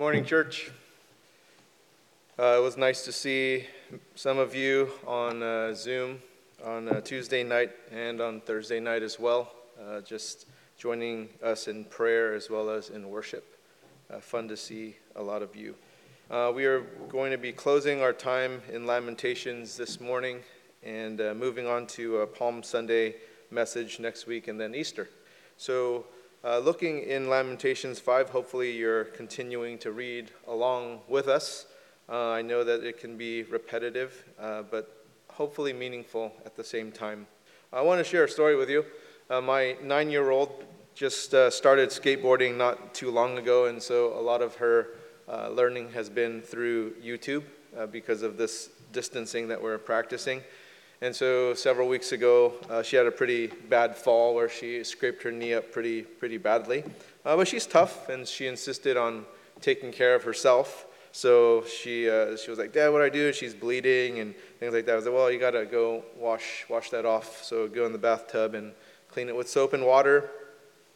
Morning, church. It was nice to see some of you on Zoom on Tuesday night and on Thursday night as well, just joining us in prayer as well as in worship. Fun to see a lot of you. We are going to be closing our time in Lamentations this morning and moving on to a Palm Sunday message next week and then Easter. So looking in Lamentations 5, hopefully you're continuing to read along with us. I know that it can be repetitive, but hopefully meaningful at the same time. I want to share a story with you. My 9-year-old just started skateboarding not too long ago, and so a lot of her learning has been through YouTube because of this distancing that we're practicing. And so several weeks ago, she had a pretty bad fall where she scraped her knee up pretty badly. But she's tough, and she insisted on taking care of herself. So she was like, "Dad, what do I do? She's bleeding," and things like that. I was like, "Well, you got to go wash that off." So go in the bathtub and clean it with soap and water.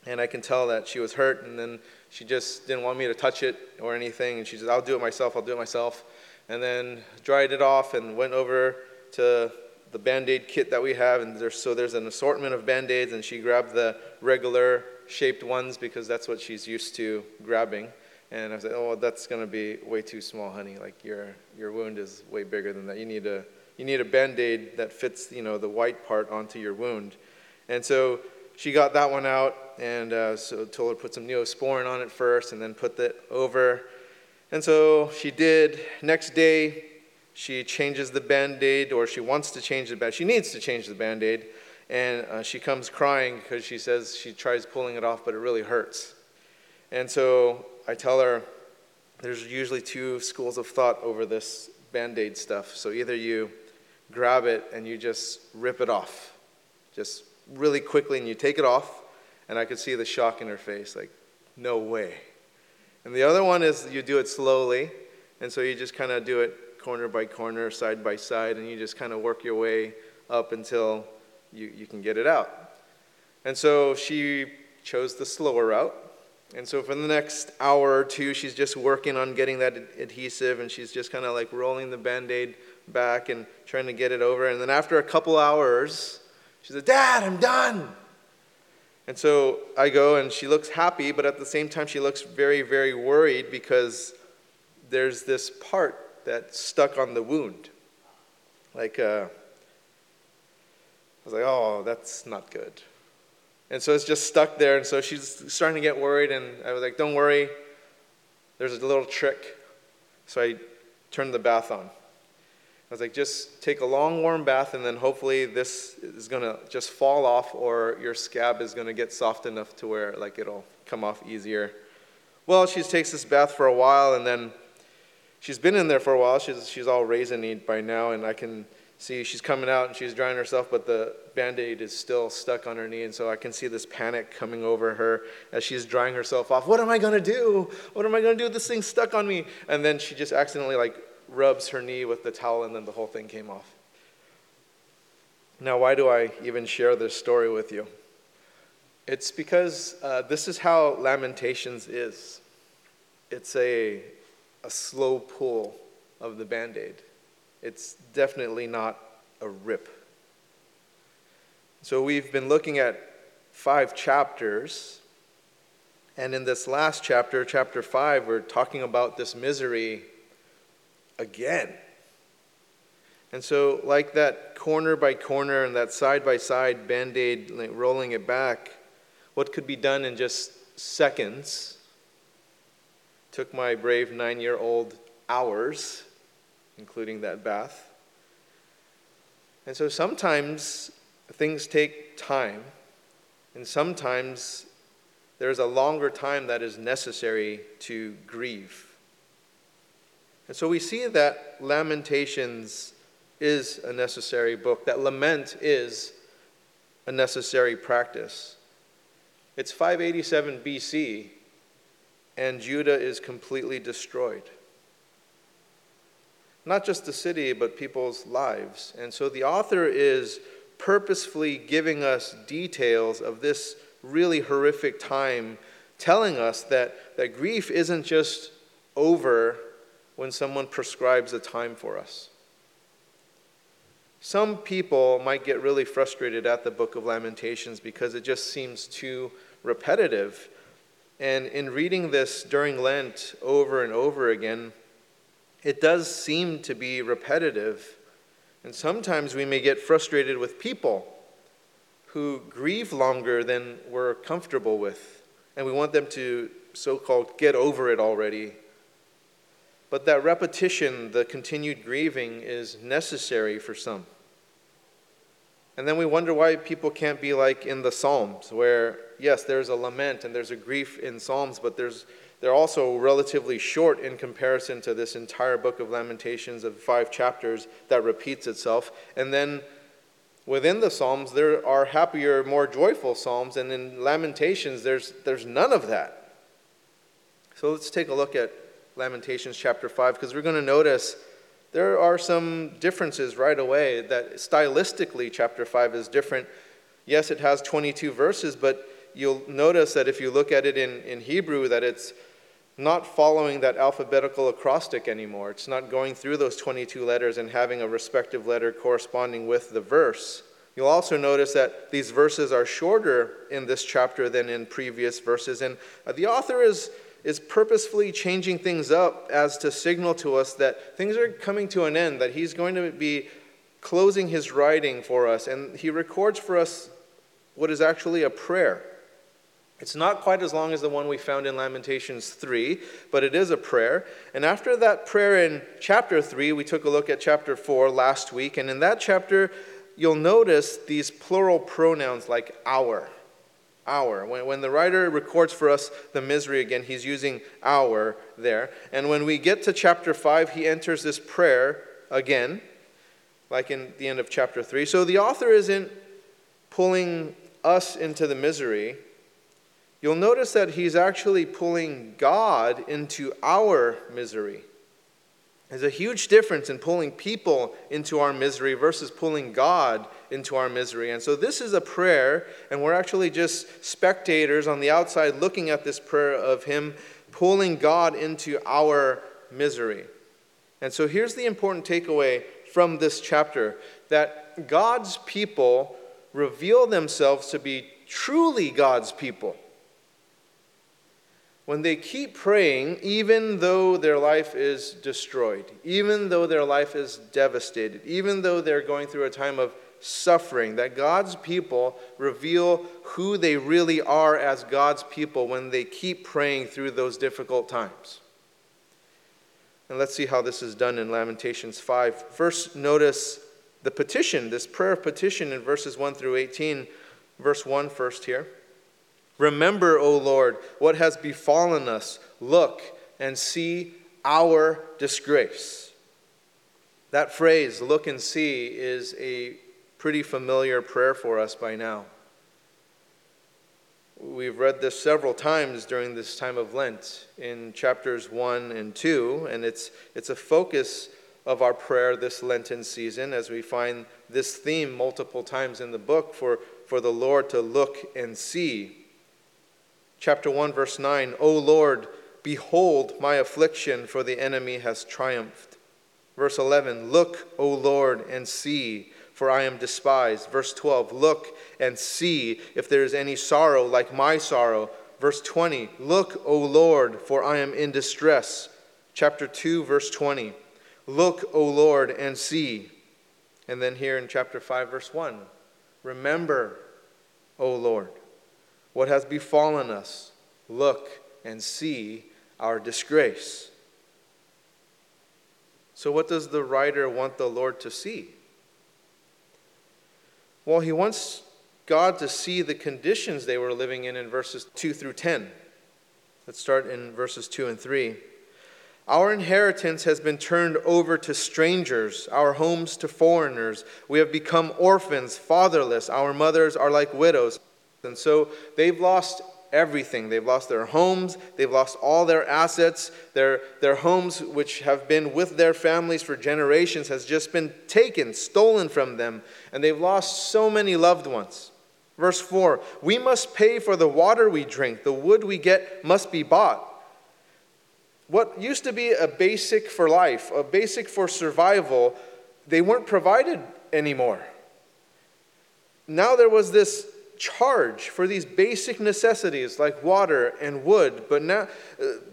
And I can tell that she was hurt, and then she just didn't want me to touch it or anything. And she said, I'll do it myself. And then dried it off and went over to the Band-Aid kit that we have, and there's an assortment of Band-Aids, and she grabbed the regular shaped ones because that's what she's used to grabbing. And I was like, "Oh, that's going to be way too small, honey. Like your wound is way bigger than that. You need a Band-Aid that fits, the white part onto your wound." And so she got that one out, and so told her to put some Neosporin on it first, and then put that over. And so she did. Next day, she changes the Band-Aid, or she wants to change the Band-Aid. She needs to change the Band-Aid, and she comes crying because she says she tries pulling it off, but it really hurts. And so I tell her there's usually two schools of thought over this Band-Aid stuff. So either you grab it and you just rip it off, just really quickly, and you take it off, and I could see the shock in her face, like, "No way." And the other one is you do it slowly, and so you just kind of do it corner by corner, side by side, and you just kind of work your way up until you can get it out. And so she chose the slower route. And so for the next hour or two, she's just working on getting that adhesive, and she's just kind of like rolling the Band-Aid back and trying to get it over. And then after a couple hours, she said, "Dad, I'm done." And so I go, and she looks happy, but at the same time, she looks very, very worried because there's this part that stuck on the wound. I was like, "Oh, that's not good." And so it's just stuck there, and so she's starting to get worried, and I was like, "Don't worry, there's a little trick." So I turned the bath on. I was like, "Just take a long, warm bath, and then hopefully this is going to just fall off, or your scab is going to get soft enough to where like it'll come off easier." Well, she takes this bath for a while, and then she's been in there for a while. She's all raisiny by now, and I can see she's coming out and she's drying herself, but the Band-Aid is still stuck on her knee, and so I can see this panic coming over her as she's drying herself off. "What am I going to do? What am I going to do? This thing's stuck on me." And then she just accidentally rubs her knee with the towel, and then the whole thing came off. Now, why do I even share this story with you? It's because this is how Lamentations is. It's a slow pull of the Band-Aid. It's definitely not a rip. So we've been looking at 5 chapters, and in this last chapter, chapter 5, we're talking about this misery again. And so like that corner by corner and that side by side Band-Aid, rolling it back, what could be done in just seconds took my brave 9-year-old hours, including that bath. And so sometimes things take time, and sometimes there's a longer time that is necessary to grieve. And so we see that Lamentations is a necessary book, that lament is a necessary practice. It's 587 BC, and Judah is completely destroyed. Not just the city, but people's lives. And so the author is purposefully giving us details of this really horrific time, telling us that grief isn't just over when someone prescribes a time for us. Some people might get really frustrated at the book of Lamentations because it just seems too repetitive. And in reading this during Lent over and over again, it does seem to be repetitive. And sometimes we may get frustrated with people who grieve longer than we're comfortable with. And we want them to so-called get over it already. But that repetition, the continued grieving, is necessary for some. And then we wonder why people can't be like in the Psalms, where, yes, there's a lament and there's a grief in Psalms, but they're also relatively short in comparison to this entire book of Lamentations of 5 chapters that repeats itself. And then within the Psalms, there are happier, more joyful Psalms, and in Lamentations, there's none of that. So let's take a look at Lamentations chapter 5, because we're going to notice there are some differences right away, that stylistically chapter 5 is different. Yes, it has 22 verses, but you'll notice that if you look at it in Hebrew, that it's not following that alphabetical acrostic anymore. It's not going through those 22 letters and having a respective letter corresponding with the verse. You'll also notice that these verses are shorter in this chapter than in previous verses, and the author is purposefully changing things up as to signal to us that things are coming to an end, that he's going to be closing his writing for us. And he records for us what is actually a prayer. It's not quite as long as the one we found in Lamentations 3, but it is a prayer. And after that prayer in chapter 3, we took a look at chapter 4 last week. And in that chapter, you'll notice these plural pronouns like our. Our. When the writer records for us the misery again, he's using our there. And when we get to chapter 5, he enters this prayer again, like in the end of chapter 3. So the author isn't pulling us into the misery. You'll notice that he's actually pulling God into our misery. There's a huge difference in pulling people into our misery versus pulling God into our misery. And so this is a prayer, and we're actually just spectators on the outside looking at this prayer of him pulling God into our misery. And so here's the important takeaway from this chapter, that God's people reveal themselves to be truly God's people when they keep praying, even though their life is destroyed, even though their life is devastated, even though they're going through a time of suffering, that God's people reveal who they really are as God's people when they keep praying through those difficult times. And let's see how this is done in Lamentations 5. First, notice the petition, this prayer of petition in verses 1 through 18. Verse 1 first here. Remember, O Lord, what has befallen us. Look and see our disgrace. That phrase, look and see, is a pretty familiar prayer for us by now. We've read this several times during this time of Lent in chapters 1 and 2, and it's a focus of our prayer this Lenten season, as we find this theme multiple times in the book for the Lord to look and see. Chapter 1, verse 9, O Lord, behold my affliction, for the enemy has triumphed. Verse 11, look, O Lord, and see, for I am despised. Verse 12, look and see if there is any sorrow like my sorrow. Verse 20, look, O Lord, for I am in distress. Chapter 2, verse 20, look, O Lord, and see. And then here in chapter 5, verse 1, remember, O Lord, what has befallen us. Look and see our disgrace. So what does the writer want the Lord to see? Well, he wants God to see the conditions they were living in verses 2 through 10. Let's start in verses 2 and 3. Our inheritance has been turned over to strangers, our homes to foreigners. We have become orphans, fatherless. Our mothers are like widows. And so they've lost everything. They've lost their homes. They've lost all their assets. Their homes, which have been with their families for generations, has just been taken, stolen from them. And they've lost so many loved ones. Verse 4, we must pay for the water we drink. The wood we get must be bought. What used to be a basic for life, a basic for survival, they weren't provided anymore. Now there was this charge for these basic necessities like water and wood, but now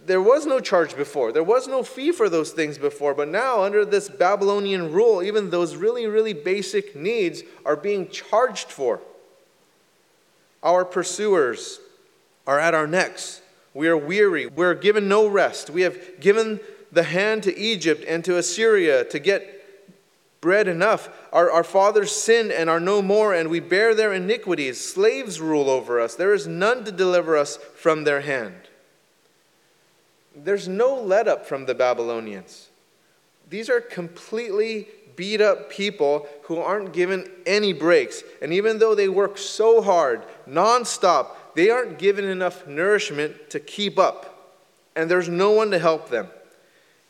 there was no charge before. There was no fee for those things before, but now under this Babylonian rule, even those really, really basic needs are being charged for. Our pursuers are at our necks. We are weary. We are given no rest. We have given the hand to Egypt and to Assyria to get bread enough. Our fathers sin and are no more, and we bear their iniquities. Slaves rule over us. There is none to deliver us from their hand. There's no let up from the Babylonians. These are completely beat up people who aren't given any breaks. And even though they work so hard, nonstop, they aren't given enough nourishment to keep up. And there's no one to help them.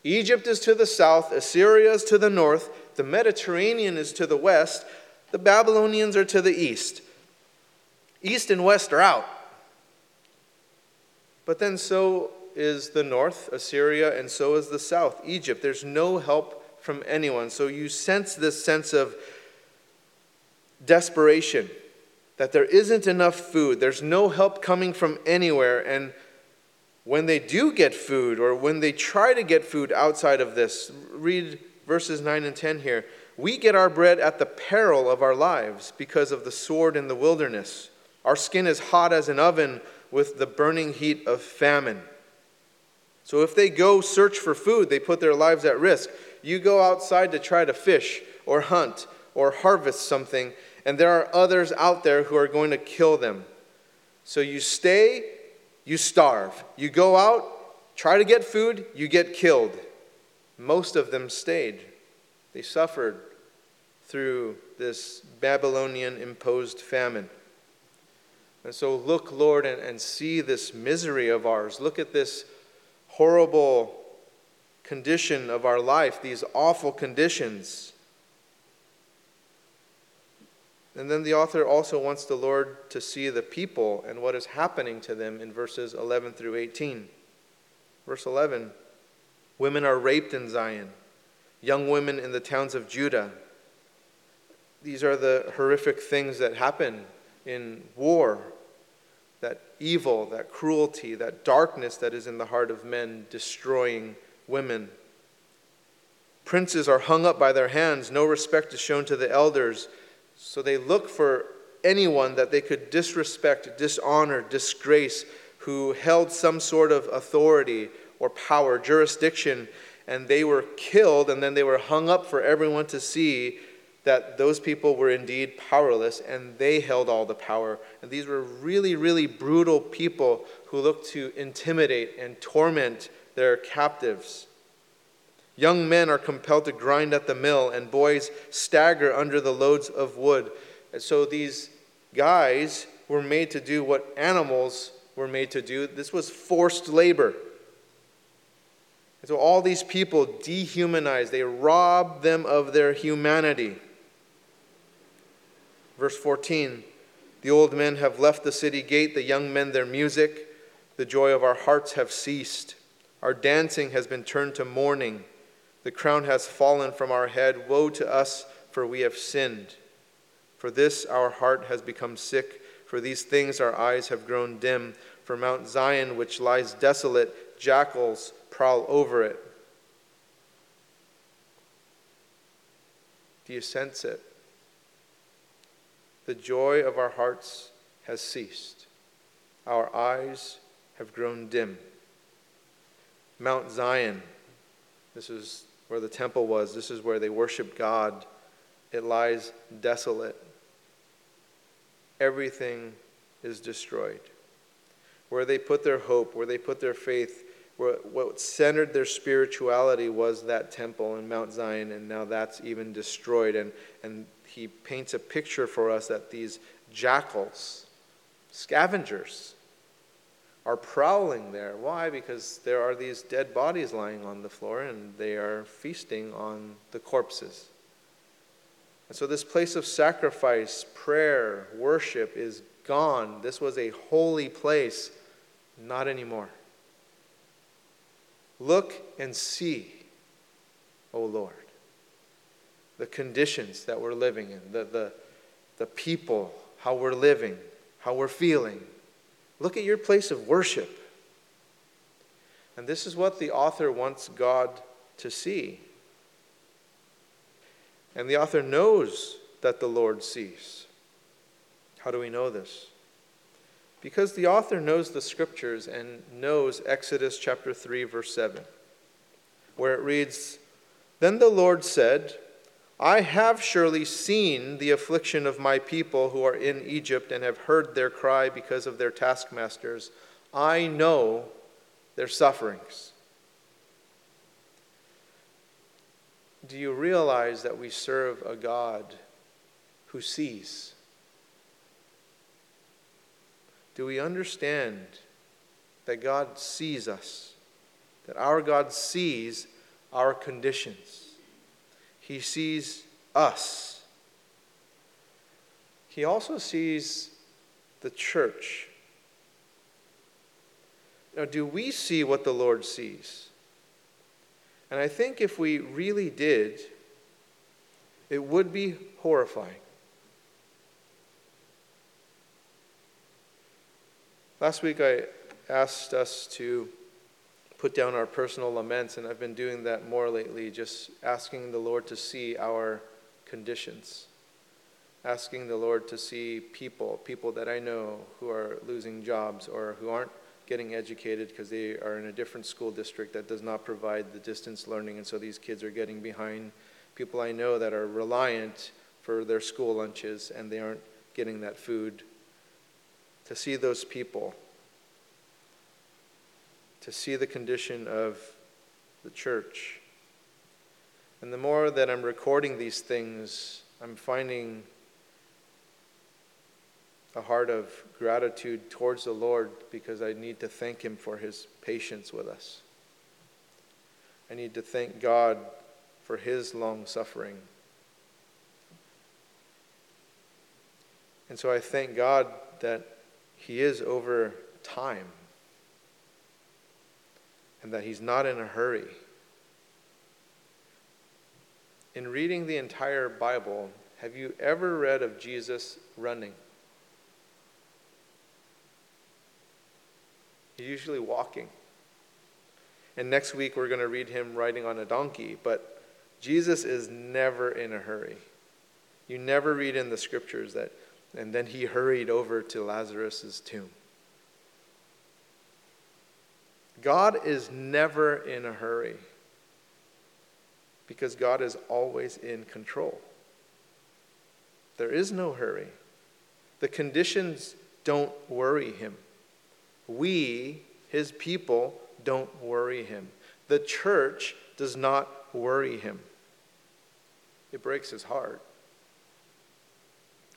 Egypt is to the south, Assyria is to the north, the Mediterranean is to the west, the Babylonians are to the east. East and west are out. But then so is the north, Assyria, and so is the south, Egypt. There's no help from anyone. So you sense this sense of desperation, that there isn't enough food. There's no help coming from anywhere. And when they do get food, or when they try to get food outside of this, read verses 9 and 10 here. We get our bread at the peril of our lives because of the sword in the wilderness. Our skin is hot as an oven with the burning heat of famine. So if they go search for food, they put their lives at risk. You go outside to try to fish or hunt or harvest something, and there are others out there who are going to kill them. So you stay, you starve. You go out, try to get food, you get killed. Most of them stayed. They suffered through this Babylonian imposed famine. And so look, Lord, and see this misery of ours. Look at this horrible condition of our life, these awful conditions. And then the author also wants the Lord to see the people and what is happening to them in verses 11 through 18. Verse 11, women are raped in Zion, young women in the towns of Judah. These are the horrific things that happen in war, that evil, that cruelty, that darkness that is in the heart of men destroying women. Princes are hung up by their hands, no respect is shown to the elders, so they look for anyone that they could disrespect, dishonor, disgrace, who held some sort of authority or power, jurisdiction, and they were killed, and then they were hung up for everyone to see that those people were indeed powerless, and they held all the power. And these were really, really brutal people who looked to intimidate and torment their captives. Young men are compelled to grind at the mill, and boys stagger under the loads of wood. And so these guys were made to do what animals were made to do. This was forced labor. And so all these people dehumanize. They rob them of their humanity. Verse 14, the old men have left the city gate, the young men their music. The joy of our hearts have ceased. Our dancing has been turned to mourning. The crown has fallen from our head. Woe to us, for we have sinned. For this our heart has become sick. For these things our eyes have grown dim. For Mount Zion, which lies desolate, jackals prowl over it. Do you sense it? The joy of our hearts has ceased. Our eyes have grown dim. Mount Zion, this is where the temple was. This is where they worship God. It lies desolate. Everything is destroyed. Where they put their hope, where they put their faith, what centered their spirituality was that temple in Mount Zion, and now that's even destroyed. And he paints a picture for us that these jackals, scavengers, are prowling there. Why? Because there are these dead bodies lying on the floor, and they are feasting on the corpses. And so this place of sacrifice, prayer, worship is gone. This was a holy place. Not anymore. Look and see, O Lord, the conditions that we're living in, the people, how we're living, how we're feeling. Look at your place of worship. And this is what the author wants God to see. And the author knows that the Lord sees. How do we know this? Because the author knows the scriptures and knows Exodus chapter 3, verse 7, where it reads, "Then the Lord said, I have surely seen the affliction of my people who are in Egypt and have heard their cry because of their taskmasters. I know their sufferings." Do you realize that we serve a God who sees? Do we understand that God sees us? That our God sees our conditions. He sees us. He also sees the church. Now, do we see what the Lord sees? And I think if we really did, it would be horrifying. Last week I asked us to put down our personal laments, and I've been doing that more lately, just asking the Lord to see our conditions. Asking the Lord to see people that I know who are losing jobs or who aren't getting educated because they are in a different school district that does not provide the distance learning, and so these kids are getting behind. People I know that are reliant for their school lunches and they aren't getting that food. To see those people, to see the condition of the church. And the more that I'm recording these things, I'm finding a heart of gratitude towards the Lord, because I need to thank Him for His patience with us. I need to thank God for His long suffering. And so I thank God that He is over time and that He's not in a hurry. In reading the entire Bible, have you ever read of Jesus running? Usually walking. And next week we're going to read Him riding on a donkey, but Jesus is never in a hurry. You never read in the scriptures that, and then He hurried over to Lazarus's tomb. God is never in a hurry, because God is always in control. There is no hurry. The conditions don't worry Him. We, His people, don't worry Him. The church does not worry Him. It breaks His heart.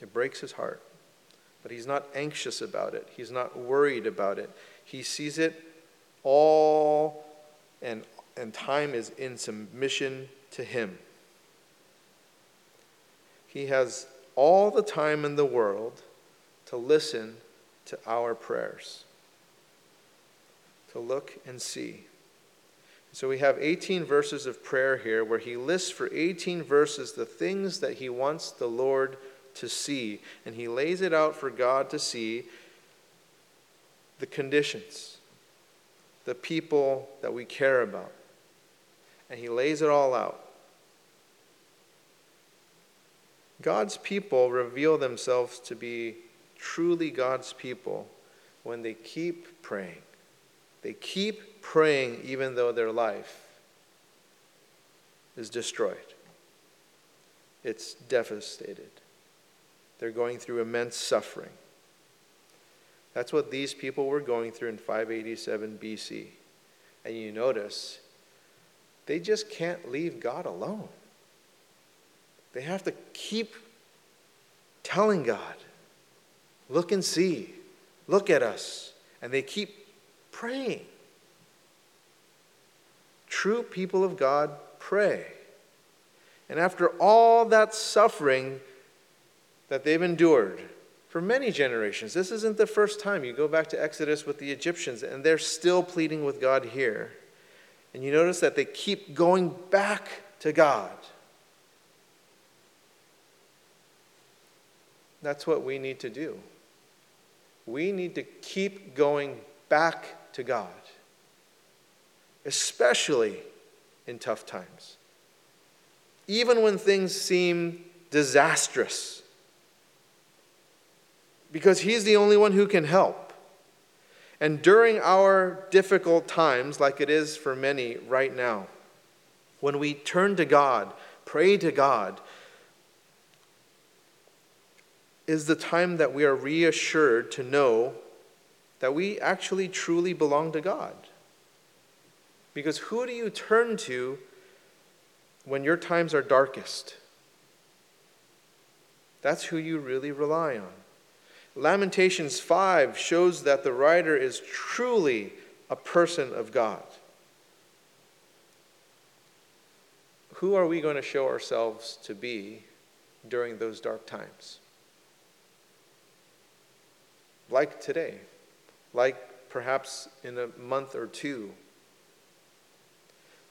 It breaks His heart. But He's not anxious about it. He's not worried about it. He sees it all, and time is in submission to Him. He has all the time in the world to listen to our prayers. To look and see. So we have 18 verses of prayer here where he lists for 18 verses the things that he wants the Lord to see. And he lays it out for God to see, the conditions, the people that we care about. And he lays it all out. God's people reveal themselves to be truly God's people when they keep praying. They keep praying even though their life is destroyed. It's devastated. They're going through immense suffering. That's what these people were going through in 587 BC. And you notice, they just can't leave God alone. They have to keep telling God, look and see, look at us. And they keep praying. True people of God pray. And after all that suffering that they've endured for many generations, this isn't the first time. You go back to Exodus with the Egyptians, and they're still pleading with God here. And you notice that they keep going back to God. That's what we need to do. We need to keep going back to God, especially in tough times. Even when things seem disastrous, because he's the only one who can help. And during our difficult times, like it is for many right now, when we turn to God, pray to God, is the time that we are reassured to know that we actually truly belong to God. Because who do you turn to when your times are darkest? That's who you really rely on. Lamentations 5 shows that the writer is truly a person of God. Who are we going to show ourselves to be during those dark times? Like today, like perhaps in a month or two.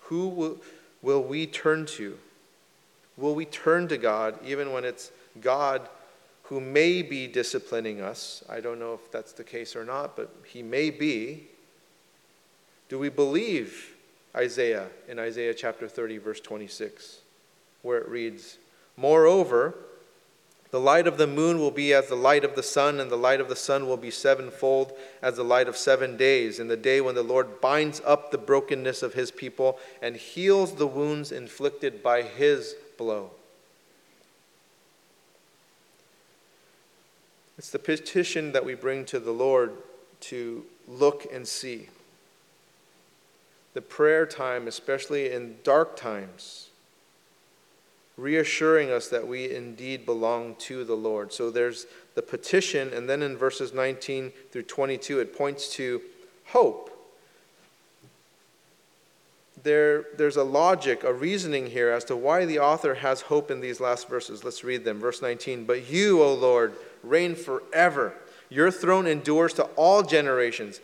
Who will we turn to? Will we turn to God even when it's God who may be disciplining us? I don't know if that's the case or not, but he may be. Do we believe Isaiah in Isaiah chapter 30, verse 26, where it reads, "Moreover, the light of the moon will be as the light of the sun, and the light of the sun will be sevenfold as the light of 7 days, in the day when the Lord binds up the brokenness of his people and heals the wounds inflicted by his blow." It's the petition that we bring to the Lord to look and see. The prayer time, especially in dark times, reassuring us that we indeed belong to the Lord. So there's the petition, and then in verses 19 through 22, it points to hope. There's a logic, a reasoning here as to why the author has hope in these last verses. Let's read them. Verse 19, "But you, O Lord, reign forever. Your throne endures to all generations."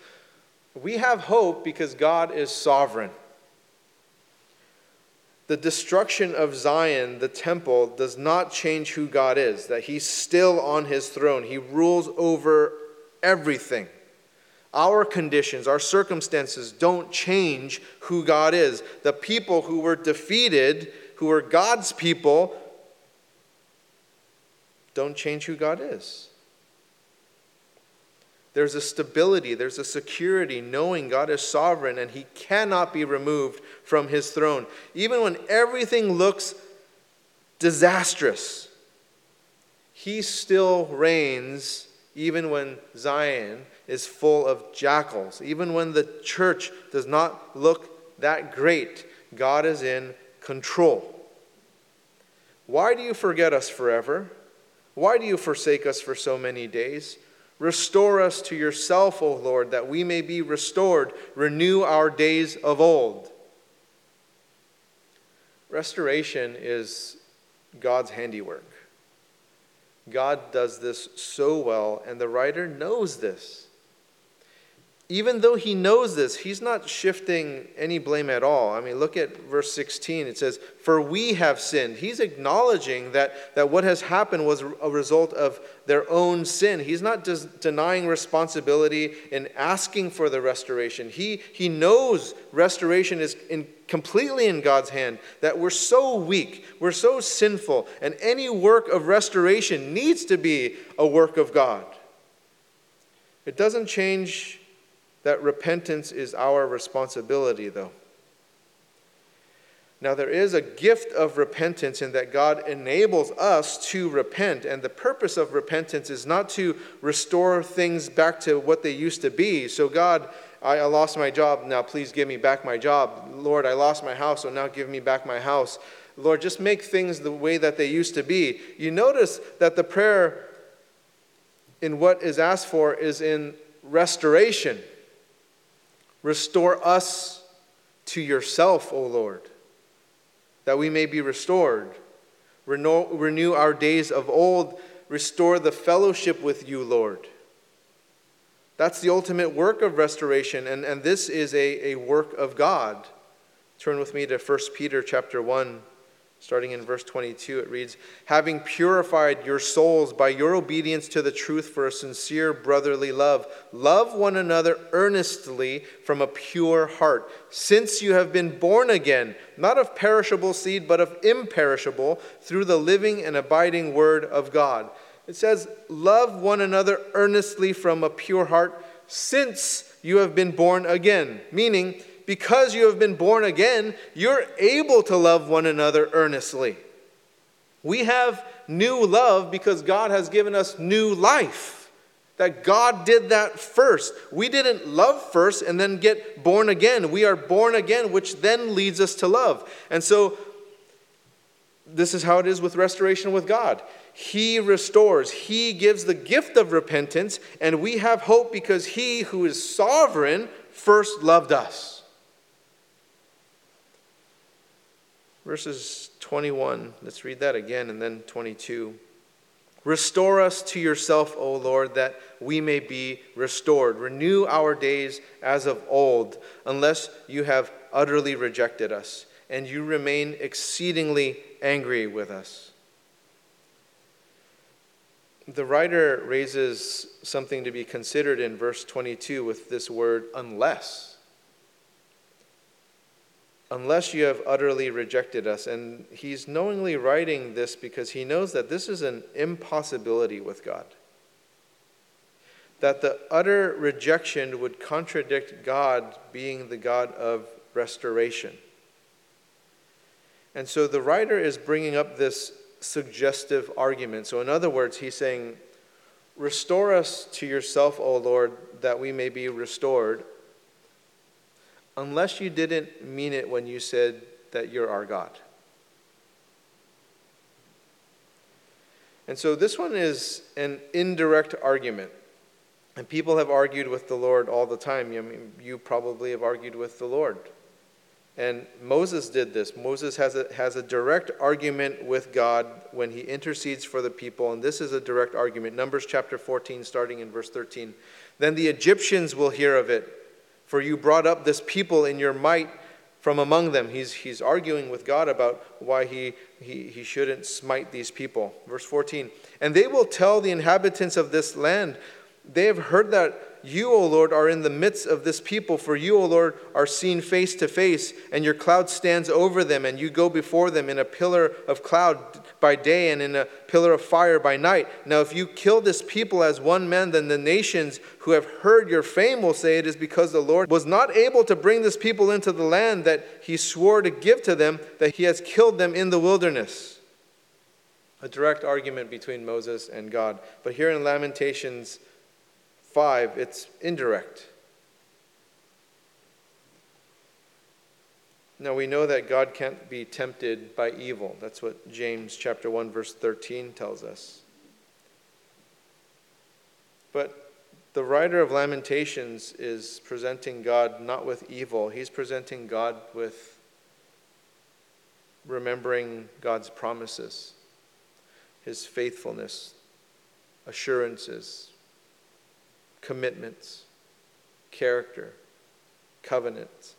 We have hope because God is sovereign. The destruction of Zion, the temple, does not change who God is, that he's still on his throne. He rules over everything. Our conditions, our circumstances don't change who God is. The people who were defeated, who were God's people, don't change who God is. There's a stability, there's a security knowing God is sovereign and he cannot be removed from his throne. Even when everything looks disastrous, he still reigns even when Zion is full of jackals. Even when the church does not look that great, God is in control. Why do you forget us forever? Why do you forsake us for so many days? Restore us to yourself, O Lord, that we may be restored. Renew our days of old. Restoration is God's handiwork. God does this so well, and the writer knows this. Even though he knows this, he's not shifting any blame at all. I mean, look at verse 16. It says, "For we have sinned." He's acknowledging that what has happened was a result of their own sin. He's not just denying responsibility and asking for the restoration. He knows restoration is completely in God's hand, that we're so weak, we're so sinful, and any work of restoration needs to be a work of God. It doesn't change that repentance is our responsibility, though. Now, there is a gift of repentance in that God enables us to repent, and the purpose of repentance is not to restore things back to what they used to be. So, God, I lost my job, now please give me back my job. Lord, I lost my house, so now give me back my house. Lord, just make things the way that they used to be. You notice that the prayer in what is asked for is in restoration. Restore us to yourself, O Lord, that we may be restored. Renew our days of old. Restore the fellowship with you, Lord. That's the ultimate work of restoration, and this is a work of God. Turn with me to 1 Peter chapter 1, starting in verse 22. It reads, "Having purified your souls by your obedience to the truth for a sincere brotherly love, love one another earnestly from a pure heart, since you have been born again, not of perishable seed, but of imperishable, through the living and abiding word of God." It says, love one another earnestly from a pure heart, since you have been born again. Meaning, because you have been born again, you're able to love one another earnestly. We have new love because God has given us new life. That God did that first. We didn't love first and then get born again. We are born again, which then leads us to love. And so, this is how it is with restoration with God. He restores. He gives the gift of repentance, and we have hope because he who is sovereign first loved us. Verses 21, let's read that again, and then 22. "Restore us to yourself, O Lord, that we may be restored. Renew our days as of old, unless you have utterly rejected us, and you remain exceedingly angry with us." The writer raises something to be considered in verse 22 with this word, unless. Unless you have utterly rejected us. And he's knowingly writing this because he knows that this is an impossibility with God. That the utter rejection would contradict God being the God of restoration. And so the writer is bringing up this suggestive argument. So in other words, he's saying, restore us to yourself, O Lord, that we may be restored, unless you didn't mean it when you said that you're our God. And so this one is an indirect argument. And people have argued with the Lord all the time. I mean, you probably have argued with the Lord. And Moses did this. Moses has a direct argument with God when he intercedes for the people. And this is a direct argument. Numbers chapter 14, starting in verse 13. "Then the Egyptians will hear of it, for you brought up this people in your might from among them." He's arguing with God about why he shouldn't smite these people. Verse 14. "And they will tell the inhabitants of this land, they have heard that you, O Lord, are in the midst of this people, for you, O Lord, are seen face to face, and your cloud stands over them, and you go before them in a pillar of cloud by day and in a pillar of fire by night. Now, if you kill this people as one man, then the nations who have heard your fame will say it is because the Lord was not able to bring this people into the land that he swore to give to them, that he has killed them in the wilderness." A direct argument between Moses and God. But here in Lamentations 5, it's indirect. Now we know that God can't be tempted by evil. That's what James chapter 1 verse 13 tells us. But the writer of Lamentations is presenting God not with evil. He's presenting God with remembering God's promises, his faithfulness, assurances, commitments, character, covenants.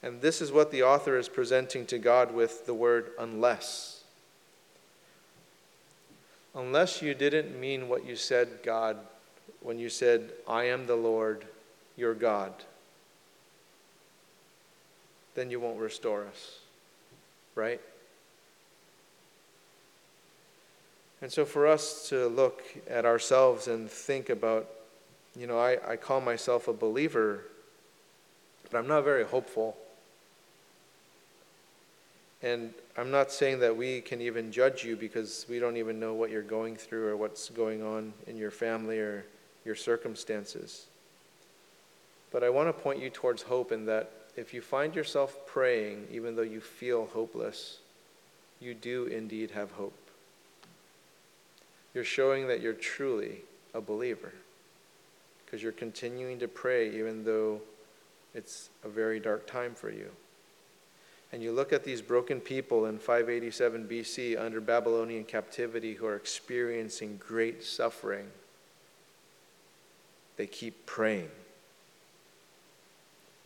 And this is what the author is presenting to God with the word unless. Unless you didn't mean what you said, God, when you said, "I am the Lord, your God," then you won't restore us, right? And so for us to look at ourselves and think about, I call myself a believer, but I'm not very hopeful. And I'm not saying that we can even judge you because we don't even know what you're going through or what's going on in your family or your circumstances. But I want to point you towards hope in that if you find yourself praying, even though you feel hopeless, you do indeed have hope. You're showing that you're truly a believer because you're continuing to pray even though it's a very dark time for you. And you look at these broken people in 587 BC under Babylonian captivity who are experiencing great suffering. They keep praying.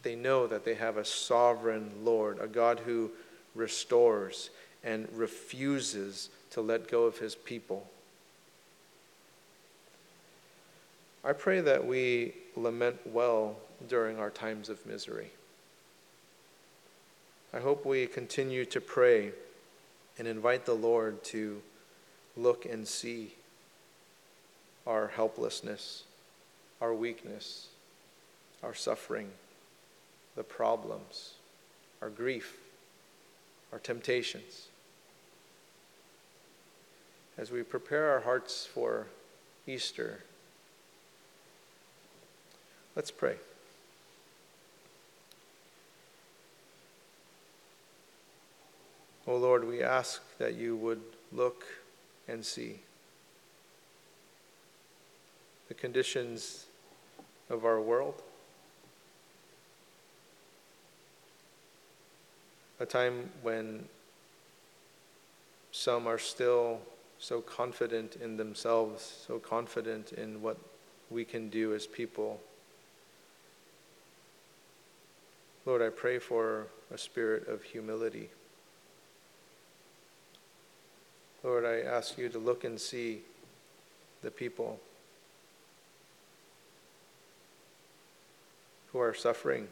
they know that they have a sovereign Lord, a God who restores and refuses to let go of his people. I pray that we lament well during our times of misery. I hope we continue to pray and invite the Lord to look and see our helplessness, our weakness, our suffering, the problems, our grief, our temptations. As we prepare our hearts for Easter, let's pray. O Lord, we ask that you would look and see the conditions of our world, a time when some are still so confident in themselves, so confident in what we can do as people. Lord, I pray for a spirit of humility. Lord, I ask you to look and see the people who are suffering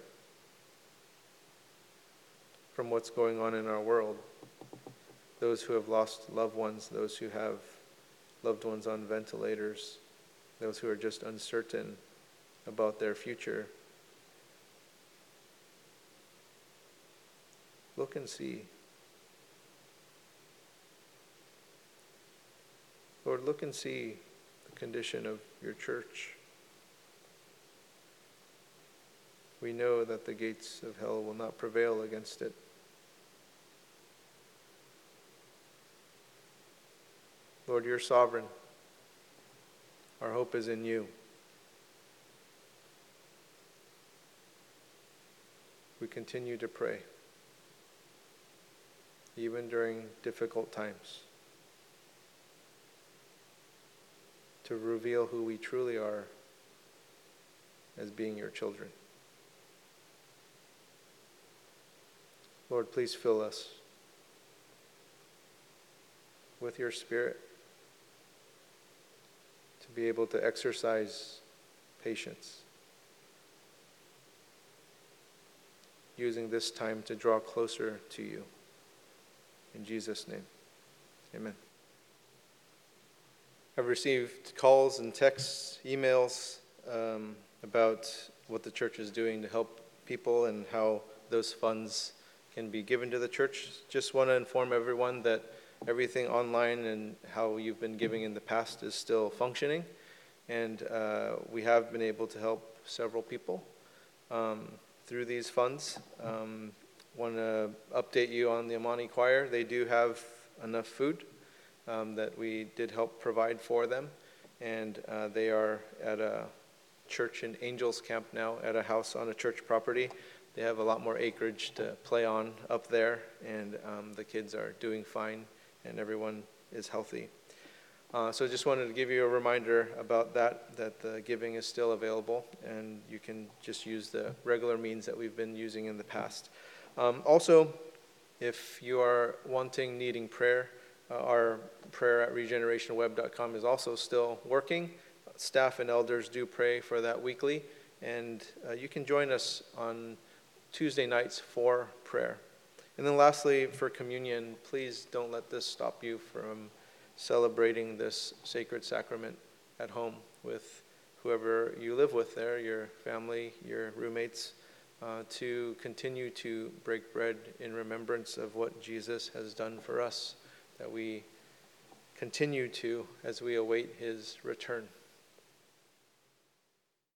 from what's going on in our world. Those who have lost loved ones, those who have loved ones on ventilators, those who are just uncertain about their future. Look and see. Lord, look and see the condition of your church. We know that the gates of hell will not prevail against it. Lord, you're sovereign. Our hope is in you. We continue to pray, even during difficult times, to reveal who we truly are as being your children. Lord, please fill us with your Spirit to be able to exercise patience, using this time to draw closer to you. In Jesus' name, amen. I've received calls and texts, emails about what the church is doing to help people and how those funds can be given to the church. Just want to inform everyone that everything online and how you've been giving in the past is still functioning, and we have been able to help several people through these funds. Want to update you on the Amani choir. They do have enough food that we did help provide for them, and they are at a church in Angels Camp now, at a house on a church property. They have a lot more acreage to play on up there, and the kids are doing fine, and everyone is healthy. So just wanted to give you a reminder about that the giving is still available, and you can just use the regular means that we've been using in the past. Also, if you are needing prayer, our prayer at regenerationweb.com is also still working. Staff and elders do pray for that weekly, and you can join us on Tuesday nights for prayer. And then lastly, for communion, please don't let this stop you from celebrating this sacred sacrament at home with whoever you live with there, your family, your roommates, to continue to break bread in remembrance of what Jesus has done for us, that we continue to as we await his return.